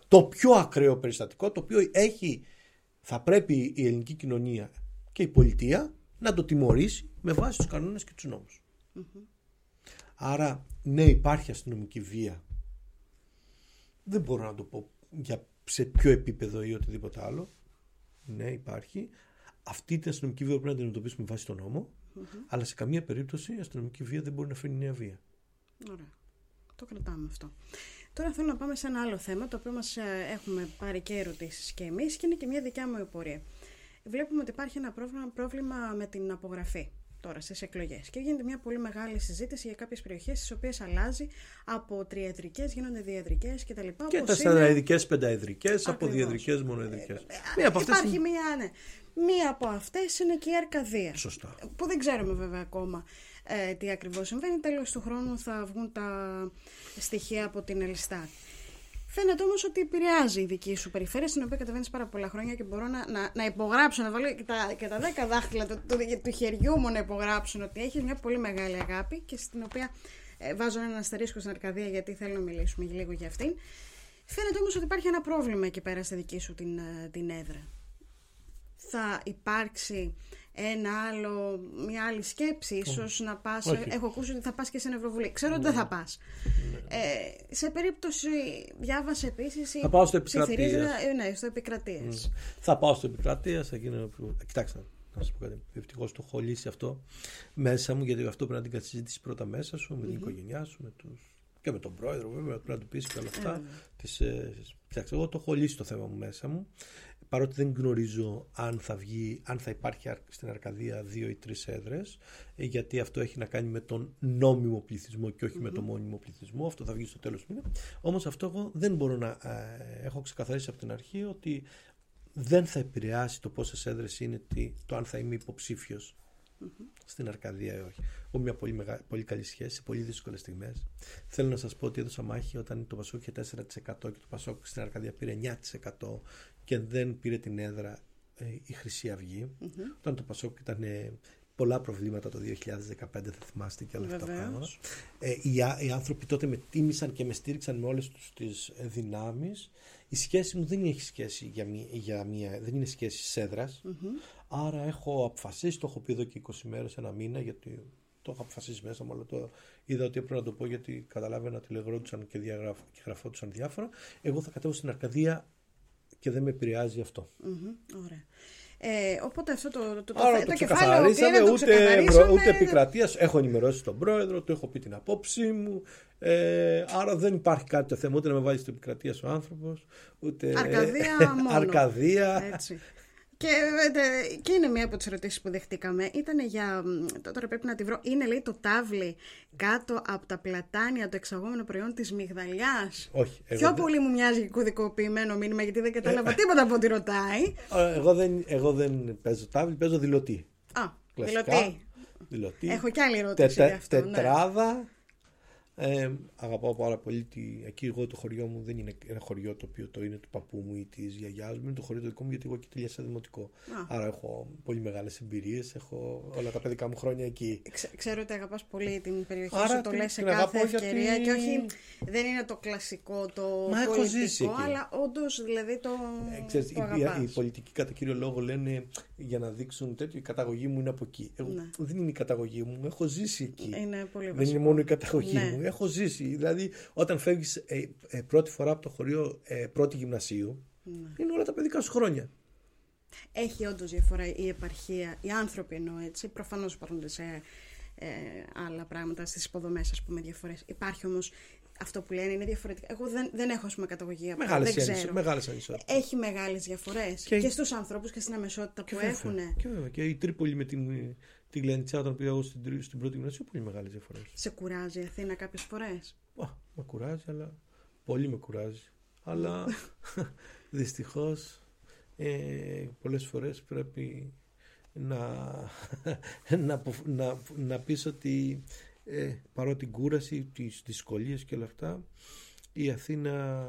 το πιο ακραίο περιστατικό, το οποίο θα πρέπει η ελληνική κοινωνία και η πολιτεία να το τιμωρήσει με βάση τους κανόνες και τους νόμους. Mm-hmm. Άρα, ναι, υπάρχει αστυνομική βία. Δεν μπορώ να το πω σε ποιο επίπεδο ή οτιδήποτε άλλο. Ναι, υπάρχει. Αυτή την αστυνομική βία πρέπει να την αντιμετωπίσουμε με βάση τον νόμο. Αλλά σε καμία περίπτωση η αστυνομική βία δεν μπορεί να φέρει νέα βία. Ωραία. Το κρατάμε αυτό. Τώρα θέλω να πάμε σε ένα άλλο θέμα, το οποίο μας έχουμε πάρει και ερωτήσεις και εμείς και είναι και μια δικιά μου απορία. Βλέπουμε ότι υπάρχει ένα πρόβλημα με την απογραφή τώρα στις εκλογές και γίνεται μια πολύ μεγάλη συζήτηση για κάποιες περιοχές στις οποίες αλλάζει από τριεδρικές, γίνονται διεδρικές κτλ. Και τεσσαραεδρικές, πενταεδρικές, από διεδρικές, μονοεδρικές. Υπάρχει μια, ναι. Μία από αυτές είναι και η Αρκαδία. Σωστά. Που δεν ξέρουμε βέβαια ακόμα τι ακριβώς συμβαίνει. Τέλος του χρόνου θα βγουν τα στοιχεία από την Ελστάτ. Φαίνεται όμως ότι επηρεάζει η δική σου περιφέρεια, στην οποία κατεβαίνεις πάρα πολλά χρόνια και μπορώ να υπογράψω, να βάλω και τα 10 δάχτυλα του χεριού μου να υπογράψουν ότι έχεις μια πολύ μεγάλη αγάπη και στην οποία βάζω έναν αστερίσκο στην Αρκαδία γιατί θέλω να μιλήσουμε λίγο για αυτήν. Φαίνεται όμως ότι υπάρχει ένα πρόβλημα εκεί πέρα στη δική σου την έδρα. Θα υπάρξει μια άλλη σκέψη, ίσως να πας. Όχι. Έχω ακούσει ότι θα πας και σε Ευρωβουλή. Ξέρω ότι δεν θα πας. Ναι. Σε περίπτωση, διάβασε επίσης. Θα πάω στο Επικρατείας. Ναι, στο Επικρατείας. Θα πάω στο Επικρατείας. Κοιτάξτε, να σας πω κάτι. Ευτυχώς το έχω λύσει αυτό μέσα μου, γιατί αυτό πρέπει να την συζητήσεις πρώτα μέσα σου, με την οικογένειά σου, και με τον πρόεδρο, βέβαια. Πρέπει να του πεις και όλα αυτά. Κοιτάξτε, εγώ το έχω λύσει το θέμα μου μέσα μου. Παρότι δεν γνωρίζω αν θα υπάρχει στην Αρκαδία 2 ή 3 έδρες, γιατί αυτό έχει να κάνει με τον νόμιμο πληθυσμό και όχι με τον μόνιμο πληθυσμό. Αυτό θα βγει στο τέλος του μήνα. Όμως αυτό εγώ δεν μπορώ να έχω ξεκαθαρίσει από την αρχή ότι δεν θα επηρεάσει το πόσες έδρες είναι το αν θα είμαι υποψήφιος στην Αρκαδία ή όχι. Έχω μια πολύ καλή σχέση σε πολύ δύσκολες στιγμές. Θέλω να σας πω ότι έδωσα μάχη όταν το ΠΑΣΟΚ είχε 4% και το ΠΑΣΟΚ στην Αρκαδία πήρε 9% και δεν πήρε την έδρα η Χρυσή Αυγή. Όταν το ΠΑΣΟΚ ήταν πολλά προβλήματα το 2015, θα θυμάστε και όλα αυτά τα πράγματα. Οι άνθρωποι τότε με τίμησαν και με στήριξαν με όλες τις δυνάμεις. Η σχέση μου δεν έχει σχέση δεν είναι σχέση έδρας. Άρα έχω αποφασίσει, το έχω πει εδώ και 20 μέρες, ένα μήνα, γιατί το έχω αποφασίσει μέσα μου, αλλά το είδα ότι έπρεπε να το πω γιατί καταλάβαινα ότι λέγονταν και γραφόντουσαν διάφορα. Εγώ θα κατέβω στην Αρκαδία και δεν με επηρεάζει αυτό. Ωραία. Οπότε αυτό το κεφάλαιο ούτε επικρατείας. Έχω ενημερώσει τον πρόεδρο, του έχω πει την απόψη μου. Άρα δεν υπάρχει κάτι το θέμα, ούτε να με βάλει στην επικρατεία ο άνθρωπος, ούτε Αρκαδία. Έτσι. Και είναι μία από τις ερωτήσεις που δεχτήκαμε. Ήτανε για. Τώρα πρέπει να τη βρω. Είναι, λέει, το τάβλι κάτω από τα πλατάνια, το εξαγόμενο προϊόν της μυγδαλιάς. Όχι. Πιο πολύ μου μοιάζει κωδικοποιημένο μήνυμα, γιατί δεν κατάλαβα τίποτα από ό,τι ρωτάει. Εγώ δεν παίζω τάβλι, παίζω δηλωτή. Κλασικά. Δηλωτή. Έχω κι άλλη ερώτηση. Τετράδα. Ναι. Αγαπάω πάρα πολύ εκεί. Εγώ το χωριό μου δεν είναι ένα χωριό το οποίο το είναι του παππού μου ή της γιαγιάς μου, είναι το χωριό το δικό μου, γιατί εγώ εκεί τελείωσα δημοτικό. Άρα έχω πολύ μεγάλες εμπειρίες, έχω όλα τα παιδικά μου χρόνια εκεί. Ξέρω ότι αγαπάς πολύ την περιοχή σου, το λες σε κάθε ευκαιρία και όχι, δεν είναι το κλασικό, το πολιτικό, αλλά όντως δηλαδή το αγαπάς. Οι πολιτικοί κατά κύριο λόγο λένε για να δείξουν τέτοιο, η καταγωγή μου είναι από εκεί. Δεν είναι η καταγωγή μου, έχω ζήσει εκεί. Δεν είναι μόνο η καταγωγή μου. Έχω ζήσει. Δηλαδή, όταν φεύγεις πρώτη φορά από το χωριό πρώτη γυμνασίου, είναι όλα τα παιδικά σου χρόνια. Έχει όντως διαφορά η επαρχία, οι άνθρωποι εννοώ έτσι. Προφανώς υπάρχουν σε άλλα πράγματα, στις υποδομές, ας πούμε, διαφορές. Υπάρχει όμως αυτό που λένε είναι διαφορετικό. Εγώ δεν έχω, ας πούμε, καταγωγή από αυτά. Μεγάλες ανισότητες. Έχει μεγάλες διαφορές και στους ανθρώπους και στην αμεσότητα που έχουν. Και η Τρίπολη με την Γλεντιά, όταν πήγα εγώ στην πρώτη γυμνασία, πολύ μεγάλες διαφορές. Σε κουράζει η Αθήνα κάποιες φορές? Με κουράζει, αλλά πολύ με κουράζει. Αλλά δυστυχώς πολλές φορές πρέπει να πεις ότι παρότι την κούραση, τις δυσκολίες και όλα αυτά, η Αθήνα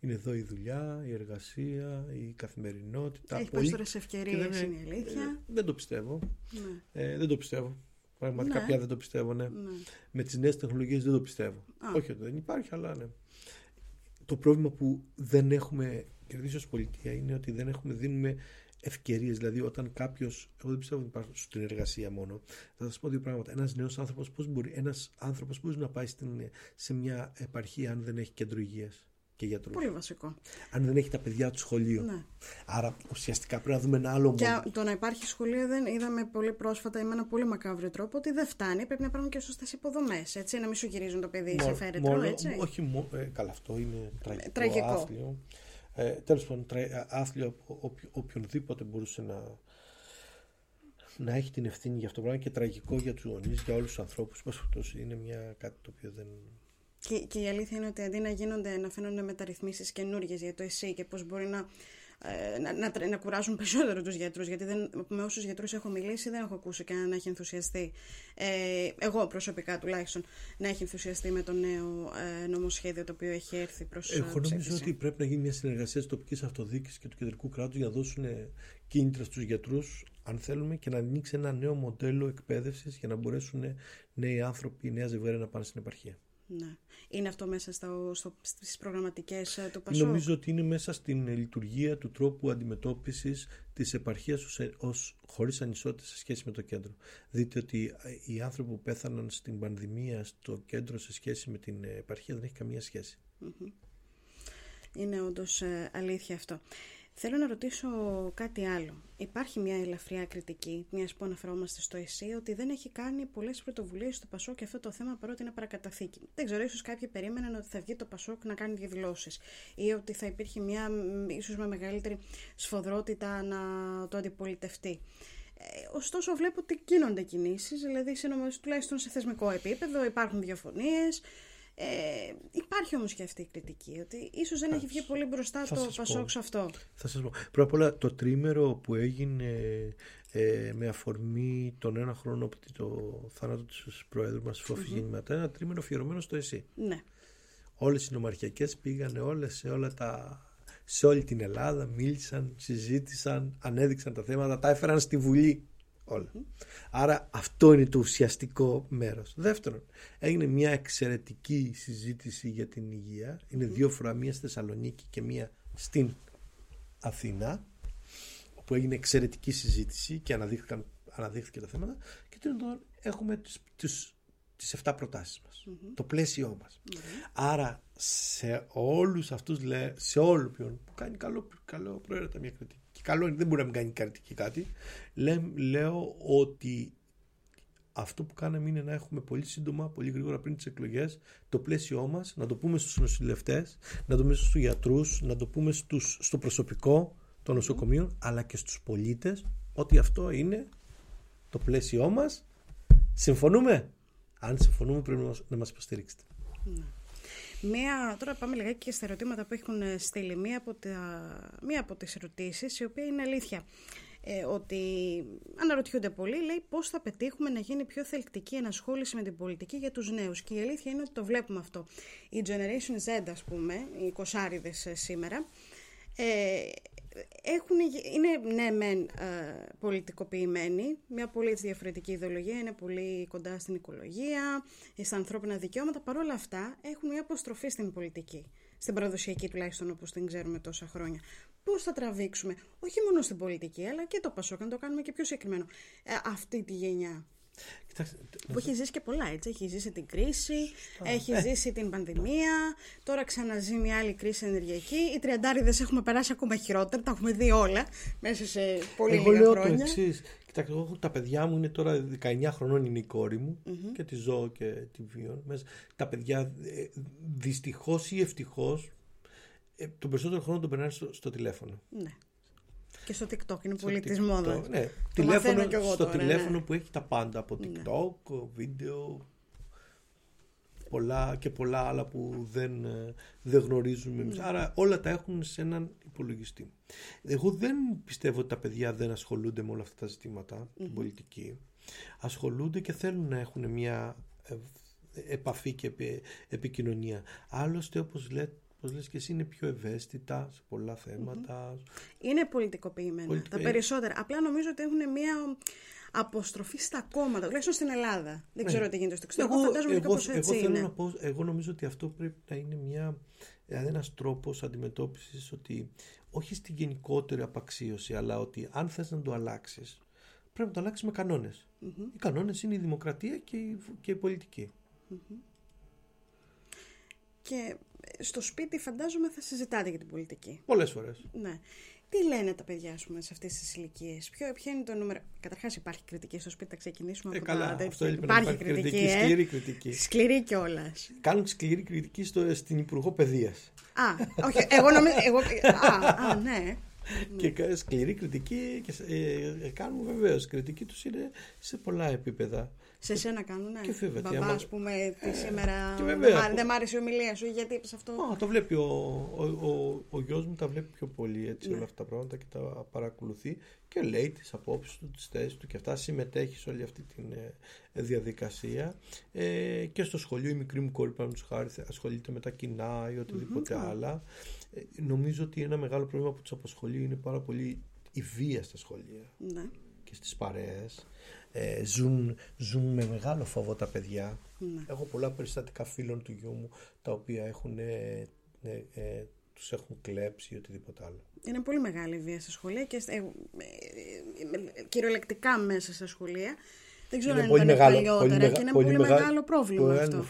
είναι εδώ η δουλειά, η εργασία, η καθημερινότητα. Έχει περισσότερες ευκαιρίες, είναι η αλήθεια. Δεν το πιστεύω. Ναι. Δεν το πιστεύω. Πραγματικά πια δεν το πιστεύω. Ναι. Με τις νέες τεχνολογίες δεν το πιστεύω. Όχι ότι δεν υπάρχει, αλλά ναι. Το πρόβλημα που δεν έχουμε κερδίσει ως πολιτεία είναι ότι δεν δίνουμε ευκαιρίες. Δηλαδή, όταν κάποιος. Εγώ δεν πιστεύω ότι υπάρχει στην εργασία μόνο. Θα σας πω δύο πράγματα. Ένας νέος άνθρωπος, πώς μπορεί να πάει σε μια επαρχία αν δεν έχει κέντρο υγείας? και γιατρούς. Πολύ βασικό. Αν δεν έχει τα παιδιά του σχολείο. Ναι. Άρα ουσιαστικά πρέπει να δούμε ένα άλλο μοντέλο. Και το να υπάρχει σχολείο δεν είδαμε πολύ πρόσφατα με ένα πολύ μακάβριο τρόπο ότι δεν φτάνει. Πρέπει να υπάρχουν και σωστές υποδομές. Να μην σου γυρίζουν το παιδί σε φέρετρο. Όχι μόνο. Καλά, αυτό είναι τραγικό. Άθλιο. Τέλος πάντων, άθλιο οποιονδήποτε μπορούσε να έχει την ευθύνη για αυτό το πράγμα και τραγικό για τους γονείς, για όλους τους ανθρώπους. Είναι κάτι το οποίο δεν. Και η αλήθεια είναι ότι αντί να φαίνονται μεταρρυθμίσεις καινούργιες για το ΕΣΥ και πώς μπορεί να κουράσουν περισσότερο τους γιατρούς, γιατί με όσους γιατρούς έχω μιλήσει δεν έχω ακούσει κανένα να έχει ενθουσιαστεί, εγώ προσωπικά τουλάχιστον, να έχει ενθουσιαστεί με το νέο νομοσχέδιο το οποίο έχει έρθει προς ψήφιση. Εγώ νομίζω ότι πρέπει να γίνει μια συνεργασία της τοπικής αυτοδιοίκησης και του κεντρικού κράτους για να δώσουν κίνητρα στους γιατρούς, αν θέλουμε, και να ανοίξει ένα νέο μοντέλο εκπαίδευσης για να μπορέσουν νέοι άνθρωποι, νέα ζευγάρια να πάνε στην επαρχία. Ναι. Είναι αυτό μέσα στις προγραμματικές του ΠΑΣΟΚ. Νομίζω ότι είναι μέσα στην λειτουργία του τρόπου αντιμετώπισης της επαρχίας χωρίς ανισότητες σε σχέση με το κέντρο. Δείτε ότι οι άνθρωποι που πέθαναν στην πανδημία στο κέντρο σε σχέση με την επαρχία δεν έχει καμία σχέση. Είναι όντως αλήθεια αυτό. Θέλω να ρωτήσω κάτι άλλο. Υπάρχει μια ελαφριά κριτική, μιας που αναφερόμαστε στο ΕΣΥ, ότι δεν έχει κάνει πολλές πρωτοβουλίες του ΠΑΣΟΚ και αυτό το θέμα παρότι είναι παρακαταθήκη. Δεν ξέρω, ίσως κάποιοι περίμεναν ότι θα βγει το ΠΑΣΟΚ να κάνει διαδηλώσεις ή ότι θα υπήρχε μια ίσως με μεγαλύτερη σφοδρότητα να το αντιπολιτευτεί. Ωστόσο, βλέπω ότι γίνονται κινήσεις, δηλαδή τουλάχιστον σε θεσμικό επίπεδο υπάρχουν διαφωνίες. Υπάρχει όμως και αυτή η κριτική ότι ίσως δεν έχει βγει πολύ μπροστά το ΠΑΣΟΚ σε αυτό. Θα σας πω. Πρώτα απ' όλα, το τρίμερο που έγινε με αφορμή τον ένα χρόνο από το θάνατο της Προέδρου μας Φώφη Γεννηματά, ένα τρίμερο αφιερωμένο στο ΕΣΥ. Ναι. Όλες οι νομαρχιακές πήγαν σε όλη την Ελλάδα, μίλησαν, συζήτησαν, ανέδειξαν τα θέματα, τα έφεραν στη Βουλή. Όλα. Άρα αυτό είναι το ουσιαστικό μέρος. Δεύτερον, έγινε μια εξαιρετική συζήτηση για την υγεία. Είναι δύο φορά, μία στη Θεσσαλονίκη και μία στην Αθήνα, όπου έγινε εξαιρετική συζήτηση και αναδείχθηκαν τα θέματα. Και τρίτον, έχουμε τις 7 προτάσεις μας, το πλαίσιό μας. Άρα σε όλους αυτούς, σε όλους που κάνει καλό προαίρετα μια κριτική. Και καλό είναι, δεν μπορεί να μην κάνει κριτική κάτι. Λέω ότι αυτό που κάναμε είναι να έχουμε πολύ σύντομα, πολύ γρήγορα πριν τις εκλογές, το πλαίσιό μας, να το πούμε στους νοσηλευτές, να το πούμε στους γιατρούς, να το πούμε στο προσωπικό των νοσοκομείων, αλλά και στους πολίτες, ότι αυτό είναι το πλαίσιό μας. Συμφωνούμε? Αν συμφωνούμε, πρέπει να μας υποστηρίξετε. Ναι. Τώρα πάμε λιγάκι και στα ερωτήματα που έχουν στείλει. Μία από τις ερωτήσεις, η οποία είναι αλήθεια, ότι αναρωτιούνται πολλοί, λέει πώς θα πετύχουμε να γίνει πιο θελκτική ενασχόληση με την πολιτική για τους νέους. Και η αλήθεια είναι ότι το βλέπουμε αυτό. Η Generation Z, ας πούμε, οι 20άριδες σήμερα, είναι πολιτικοποιημένοι, μια πολύ διαφορετική ιδεολογία, είναι πολύ κοντά στην οικολογία, στα ανθρώπινα δικαιώματα, παρόλα αυτά έχουν μια αποστροφή στην πολιτική, στην παραδοσιακή τουλάχιστον όπως την ξέρουμε τόσα χρόνια. Πώς θα τραβήξουμε, όχι μόνο στην πολιτική, αλλά και το ΠΑΣΟΚ, να το κάνουμε και πιο συγκεκριμένο, αυτή τη γενιά. Που έχει ζήσει και πολλά, έτσι. Έχει ζήσει την κρίση, έχει ζήσει την πανδημία, τώρα ξαναζεί μια άλλη κρίση ενεργειακή. Οι τριαντάριδες έχουμε περάσει ακόμα χειρότερα, τα έχουμε δει όλα μέσα σε πολύ λίγα χρόνια. Εγώ λέω το εξής. Κοιτάξτε, τα παιδιά μου είναι τώρα 19 χρονών, είναι η κόρη μου και τη ζω και τη βιώνω. Τα παιδιά, δυστυχώς ή ευτυχώς, τον περισσότερο χρόνο τον περνάνε στο τηλέφωνο. Ναι. Και στο TikTok είναι πολύ της μόδας. Ναι, τηλέφωνο που έχει τα πάντα από TikTok, βίντεο, πολλά και πολλά άλλα που δεν γνωρίζουμε εμείς. Άρα όλα τα έχουν σε έναν υπολογιστή. Εγώ δεν πιστεύω ότι τα παιδιά δεν ασχολούνται με όλα αυτά τα ζητήματα, την πολιτική. Ασχολούνται και θέλουν να έχουν μια επαφή και επικοινωνία. Άλλωστε, όπως λέτε, πώς λες και εσύ, είναι πιο ευαίσθητα σε πολλά θέματα. Είναι πολιτικοποιημένα τα περισσότερα. Απλά νομίζω ότι έχουν μια αποστροφή στα κόμματα, τουλάχιστον στην Ελλάδα. Δεν ξέρω τι γίνεται στο εξωτερικό. Εγώ νομίζω ότι αυτό πρέπει να είναι ένας τρόπος αντιμετώπισης, ότι όχι στην γενικότερη απαξίωση, αλλά ότι αν θες να το αλλάξεις, πρέπει να το αλλάξεις με κανόνες. Οι κανόνες είναι η δημοκρατία και η πολιτική. και στο σπίτι φαντάζομαι θα συζητάτε για την πολιτική. Πολλές φορές. Ναι. Τι λένε τα παιδιά, ας πούμε, σε αυτές τις ηλικίες, ποιο είναι το νούμερο? Καταρχάς υπάρχει κριτική στο σπίτι, θα ξεκινήσουμε από καλά, τα αυτό υπάρχει κριτική, σκληρή κριτική. Σκληρή κιόλας. Κάνουν σκληρή κριτική στην Υπουργό Παιδείας. Α, όχι, εγώ νομίζω... ναι. Και σκληρή κριτική και κάνουν βεβαίως. Κριτική τους είναι σε πολλά επίπεδα. Σε σένα κάνουν, ναι. Και φεύγεται. Μπαμπά, ας πούμε, τη σήμερα δεν μ' άρεσε η ομιλία σου, γιατί σε αυτό... το βλέπει ο γιος μου, τα βλέπει πιο πολύ έτσι, ναι, όλα αυτά τα πράγματα και τα παρακολουθεί και λέει τις απόψεις του, τις θέσεις του και αυτά, συμμετέχει σε όλη αυτή τη διαδικασία. Και στο σχολείο η μικρή μου κόρη, παραδείγματος χάρη, ασχολείται με τα κοινά ή οτιδήποτε άλλα. Νομίζω ότι ένα μεγάλο πρόβλημα που τους απασχολεί είναι πάρα πολύ η βία στα σχολεία, ναι, και στις παρέες. Ζουν με μεγάλο φόβο τα παιδιά. Ναι. Έχω πολλά περιστατικά φίλων του γιού μου τα οποία τους έχουν κλέψει ή οτιδήποτε άλλο. Είναι πολύ μεγάλη η βία στα σχολεία και κυριολεκτικά μέσα στα σχολεία. Δεν ξέρω αν είναι παλιότερα και είναι πολύ μεγάλο πρόβλημα αυτό.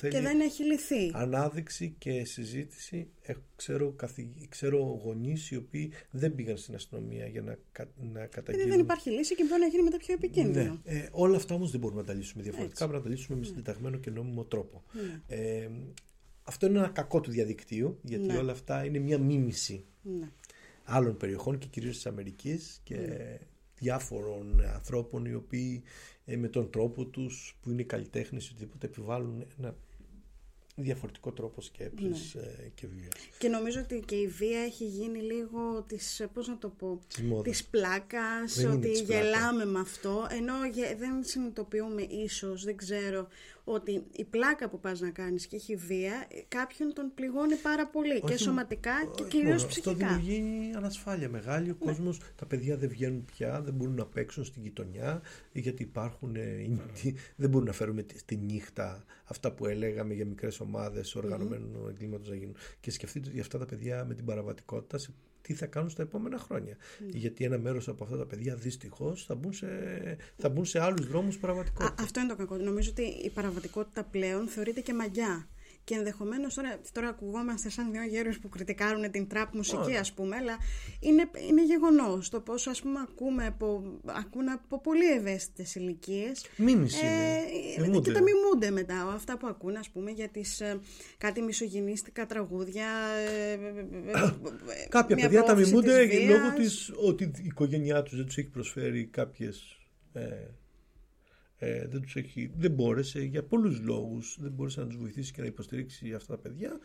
Και δεν έχει λυθεί. Ανάδειξη και συζήτηση. Ξέρω γονείς οι οποίοι δεν πήγαν στην αστυνομία για να καταγγείλουν. Δεν υπάρχει λύση και μπορεί να γίνει μετά πιο επικίνδυνο. Ναι. Όλα αυτά όμως δεν μπορούμε να τα λύσουμε διαφορετικά. Πρέπει να τα λύσουμε με συντεταγμένο και νόμιμο τρόπο. Ναι. Αυτό είναι ένα κακό του διαδικτύου, γιατί όλα αυτά είναι μια μίμηση άλλων περιοχών και κυρίως της Αμερικής και διάφορων ανθρώπων οι οποίοι με τον τρόπο τους που είναι καλλιτέχνες οτιδήποτε επιβάλλουν ένα διαφορετικό τρόπο σκέψης, ναι, και βίας. Και νομίζω ότι και η βία έχει γίνει λίγο της πλάκας, ότι γελάμε με αυτό, ενώ δεν συνειδητοποιούμε ίσως, δεν ξέρω, ότι η πλάκα που πας να κάνεις και έχει βία, κάποιον τον πληγώνει πάρα πολύ, όχι, και σωματικά και κυρίως ψυχικά. Αυτό δημιουργεί ανασφάλεια μεγάλη, ο κόσμος, τα παιδιά δεν βγαίνουν πια, δεν μπορούν να παίξουν στην γειτονιά, γιατί υπάρχουν, δεν μπορούν να φέρουν τη νύχτα αυτά που έλεγαμε για μικρές ομάδες οργανωμένου εγκλήματος να γίνουν. Και σκεφτείτε για αυτά τα παιδιά με την παραβατικότητα, τι θα κάνουν στα επόμενα χρόνια. Γιατί ένα μέρος από αυτά τα παιδιά δυστυχώς θα μπουν σε άλλους δρόμους παραβατικότητα. Αυτό είναι το κακό. Νομίζω ότι η παραβατικότητα πλέον θεωρείται και μαγιά. Και ενδεχομένως τώρα ακουγόμαστε σαν δύο γέρους που κριτικάρουν την τραπ μουσική, ας πούμε, αλλά είναι γεγονός το πόσο, ας πούμε, ακούν από πολύ ευαίσθητες ηλικίες. Μίμηση είναι. Και τα μιμούνται μετά. Αυτά που ακούν, ας πούμε, για τις κάτι μισογενίστικα τραγούδια. Κάποια παιδιά τα μιμούνται λόγω της ότι η οικογένειά τους δεν τους έχει προσφέρει κάποιες... δεν μπόρεσε για πολλούς λόγους, δεν μπόρεσε να τους βοηθήσει και να υποστηρίξει αυτά τα παιδιά,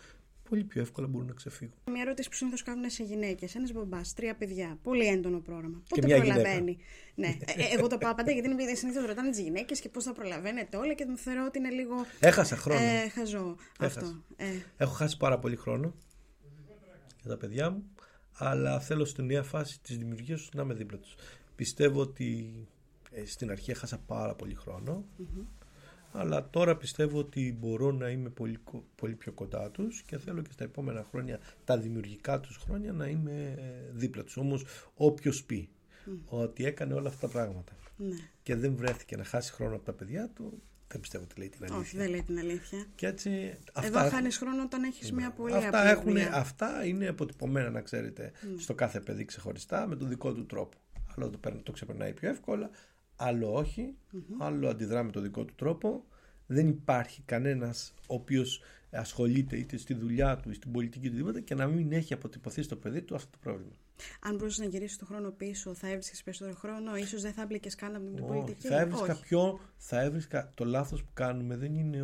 πολύ πιο εύκολα μπορούν να ξεφύγουν. Μια ερώτηση που συνήθως κάνουν σε γυναίκες. Ένας μπαμπάς, 3 παιδιά, πολύ έντονο πρόγραμμα. Πότε προλαβαίνει? Ναι, εγώ το πάω πάντα, γιατί συνήθως ρωτάνε τις γυναίκες και πώς θα προλαβαίνετε όλα και θεωρώ ότι είναι λίγο. Έχασα χρόνο. Χαζό. Αυτό. Έχω χάσει πάρα πολύ χρόνο για τα παιδιά μου, αλλά θέλω στη νέα φάση της δημιουργίας τους να είμαι δίπλα τους. Πιστεύω ότι. Στην αρχή έχασα πάρα πολύ χρόνο, αλλά τώρα πιστεύω ότι μπορώ να είμαι πολύ, πολύ πιο κοντά τους και θέλω και στα επόμενα χρόνια, τα δημιουργικά τους χρόνια, να είμαι δίπλα τους. Όμως όποιος πει ότι έκανε όλα αυτά τα πράγματα και δεν βρέθηκε να χάσει χρόνο από τα παιδιά του, δεν πιστεύω ότι λέει την αλήθεια. Όχι, δεν λέει την αλήθεια. Και έτσι, εδώ χάνεις χρόνο όταν έχεις μια πολύ απλή. Αυτά είναι αποτυπωμένα, να ξέρετε, στο κάθε παιδί ξεχωριστά με τον δικό του τρόπο. Άλλο το ξεπερνάει πιο εύκολα, άλλο όχι, άλλο αντιδρά με τον δικό του τρόπο. Δεν υπάρχει κανένας ο οποίος ασχολείται είτε στη δουλειά του, είτε στην πολιτική του οτιδήποτε και να μην έχει αποτυπωθεί στο παιδί του αυτό το πρόβλημα. Αν μπορούσε να γυρίσει τον χρόνο πίσω, θα έβρισκες περισσότερο χρόνο, ίσως δεν θα έμπλεκες καν από την πολιτική. Θα έβρισκα το λάθος που κάνουμε δεν είναι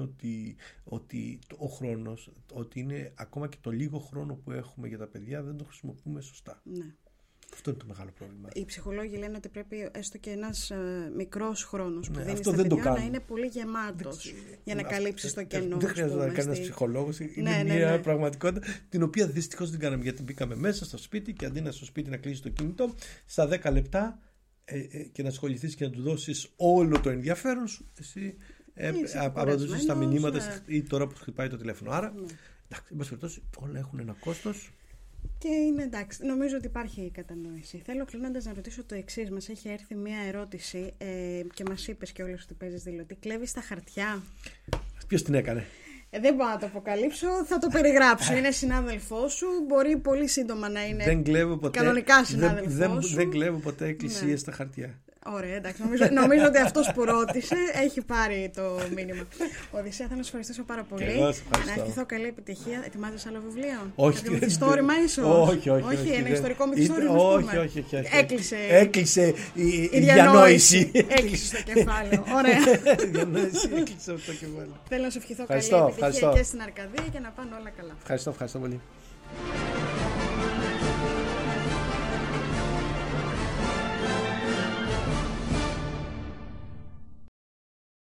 ότι ο χρόνος, ότι είναι ακόμα και το λίγο χρόνο που έχουμε για τα παιδιά δεν το χρησιμοποιούμε σωστά. Ναι. Αυτό είναι το μεγάλο πρόβλημα. Οι ψυχολόγοι λένε ότι πρέπει έστω και ένας μικρός χρόνος που δίνεις στα παιδιά να είναι πολύ γεμάτος για να καλύψεις το κενό. Δεν χρειάζεται να κάνει ένας ψυχολόγος. Είναι μια πραγματικότητα την οποία δυστυχώς δεν κάναμε, γιατί μπήκαμε μέσα στο σπίτι και αντί να στο σπίτι να κλείσεις το κινητό στα 10 λεπτά και να ασχοληθείς και να του δώσεις όλο το ενδιαφέρον σου, εσύ απαντούσες τα μηνύματα ή τώρα που χτυπάει το τηλέφωνο. Άρα, εντάξει, όλα έχουν ένα κόστος. Και είναι εντάξει, νομίζω ότι υπάρχει η κατανόηση. Θέλω κλείνοντας να ρωτήσω το εξής. Μας έχει έρθει μια ερώτηση και μας είπες κιόλας ότι παίζεις δηλωτή. Κλέβεις τα χαρτιά. Ποιος την έκανε? Δεν μπορώ να το αποκαλύψω, θα το περιγράψω. Είναι συνάδελφός σου, μπορεί πολύ σύντομα να είναι. Δεν κλέβω ποτέ, κανονικά συνάδελφός σου. Δεν κλέβω ποτέ εκκλησίες στα χαρτιά. Ωραία, εντάξει. Νομίζω ότι αυτός που ρώτησε έχει πάρει το μήνυμα. Οδυσσέα, θα να σου ευχαριστήσω πάρα πολύ. Να ευχηθώ καλή επιτυχία. Ετοιμάζεσαι άλλο βιβλίο? Όχι. Μυθιστόρημα ίσως? Όχι. Ένα ιστορικό μυθιστόρημα? Όχι. Έκλεισε η διανόηση. Έκλεισε το κεφάλαιο. Ωραία. Θέλω να σου ευχηθώ καλή επιτυχία και στην Αρκαδία και να πάνε όλα καλά. Ευχαριστώ πολύ.